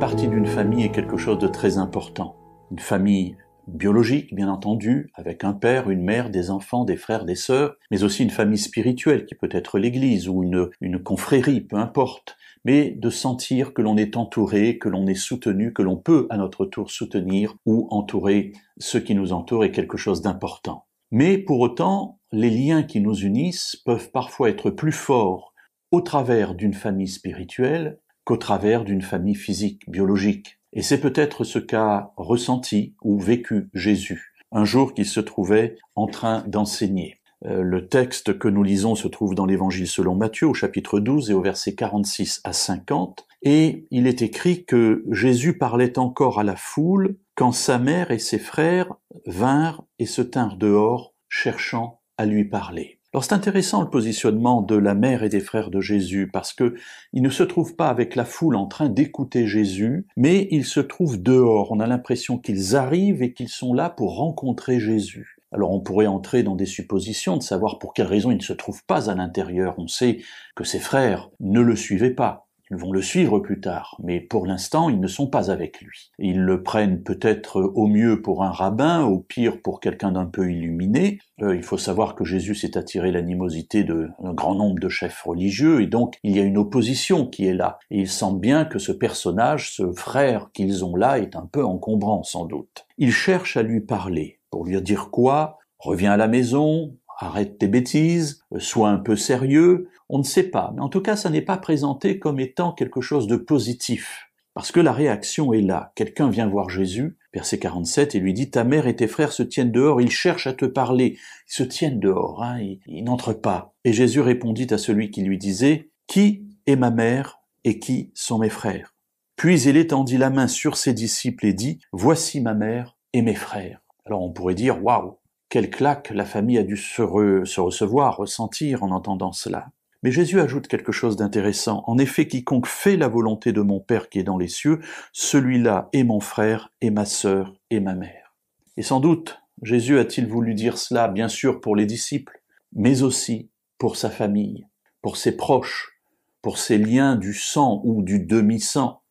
partie d'une famille est quelque chose de très important. Une famille biologique, bien entendu, avec un père, une mère, des enfants, des frères, des sœurs, mais aussi une famille spirituelle qui peut être l'église ou une confrérie, peu importe. Mais de sentir que l'on est entouré, que l'on est soutenu, que l'on peut à notre tour soutenir ou entourer ceux qui nous entourent est quelque chose d'important. Mais pour autant, les liens qui nous unissent peuvent parfois être plus forts au travers d'une famille spirituelle qu'au travers d'une famille physique, biologique. Et c'est peut-être ce qu'a ressenti ou vécu Jésus, un jour qu'il se trouvait en train d'enseigner. Le texte que nous lisons se trouve dans l'évangile selon Matthieu, au chapitre 12 et au verset 46 à 50, et il est écrit que Jésus parlait encore à la foule quand sa mère et ses frères vinrent et se tinrent dehors, cherchant à lui parler. Alors c'est intéressant le positionnement de la mère et des frères de Jésus, parce que ils ne se trouvent pas avec la foule en train d'écouter Jésus, mais ils se trouvent dehors. On a l'impression qu'ils arrivent et qu'ils sont là pour rencontrer Jésus. Alors on pourrait entrer dans des suppositions de savoir pour quelle raison ils ne se trouvent pas à l'intérieur. On sait que ses frères ne le suivaient pas. Ils vont le suivre plus tard, mais pour l'instant, ils ne sont pas avec lui. Ils le prennent peut-être au mieux pour un rabbin, au pire pour quelqu'un d'un peu illuminé. Il faut savoir que Jésus s'est attiré l'animosité d'un grand nombre de chefs religieux, et donc il y a une opposition qui est là. Et il semble bien que ce personnage, ce frère qu'ils ont là, est un peu encombrant sans doute. Ils cherchent à lui parler, pour lui dire quoi ? Reviens à la maison, arrête tes bêtises, sois un peu sérieux. On ne sait pas, mais en tout cas, ça n'est pas présenté comme étant quelque chose de positif. Parce que la réaction est là. Quelqu'un vient voir Jésus, verset 47, et lui dit « Ta mère et tes frères se tiennent dehors, ils cherchent à te parler. » Ils se tiennent dehors, ils n'entrent pas. Et Jésus répondit à celui qui lui disait « Qui est ma mère et qui sont mes frères ?» Puis il étendit la main sur ses disciples et dit « Voici ma mère et mes frères. » Alors on pourrait dire « Waouh, quelle claque la famille a dû ressentir en entendant cela. » Mais Jésus ajoute quelque chose d'intéressant. « En effet, quiconque fait la volonté de mon Père qui est dans les cieux, celui-là est mon frère, et ma sœur, et ma mère. » Et sans doute, Jésus a-t-il voulu dire cela, bien sûr, pour les disciples, mais aussi pour sa famille, pour ses proches, pour ses liens du sang ou du demi-sang,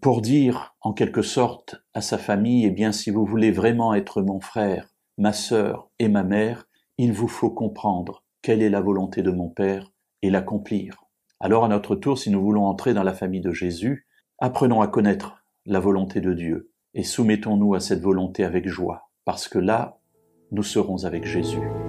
pour dire, en quelque sorte, à sa famille, « Eh bien, si vous voulez vraiment être mon frère, ma sœur et ma mère, il vous faut comprendre quelle est la volonté de mon Père, et l'accomplir. » Alors à notre tour, si nous voulons entrer dans la famille de Jésus, apprenons à connaître la volonté de Dieu et soumettons-nous à cette volonté avec joie, parce que là, nous serons avec Jésus.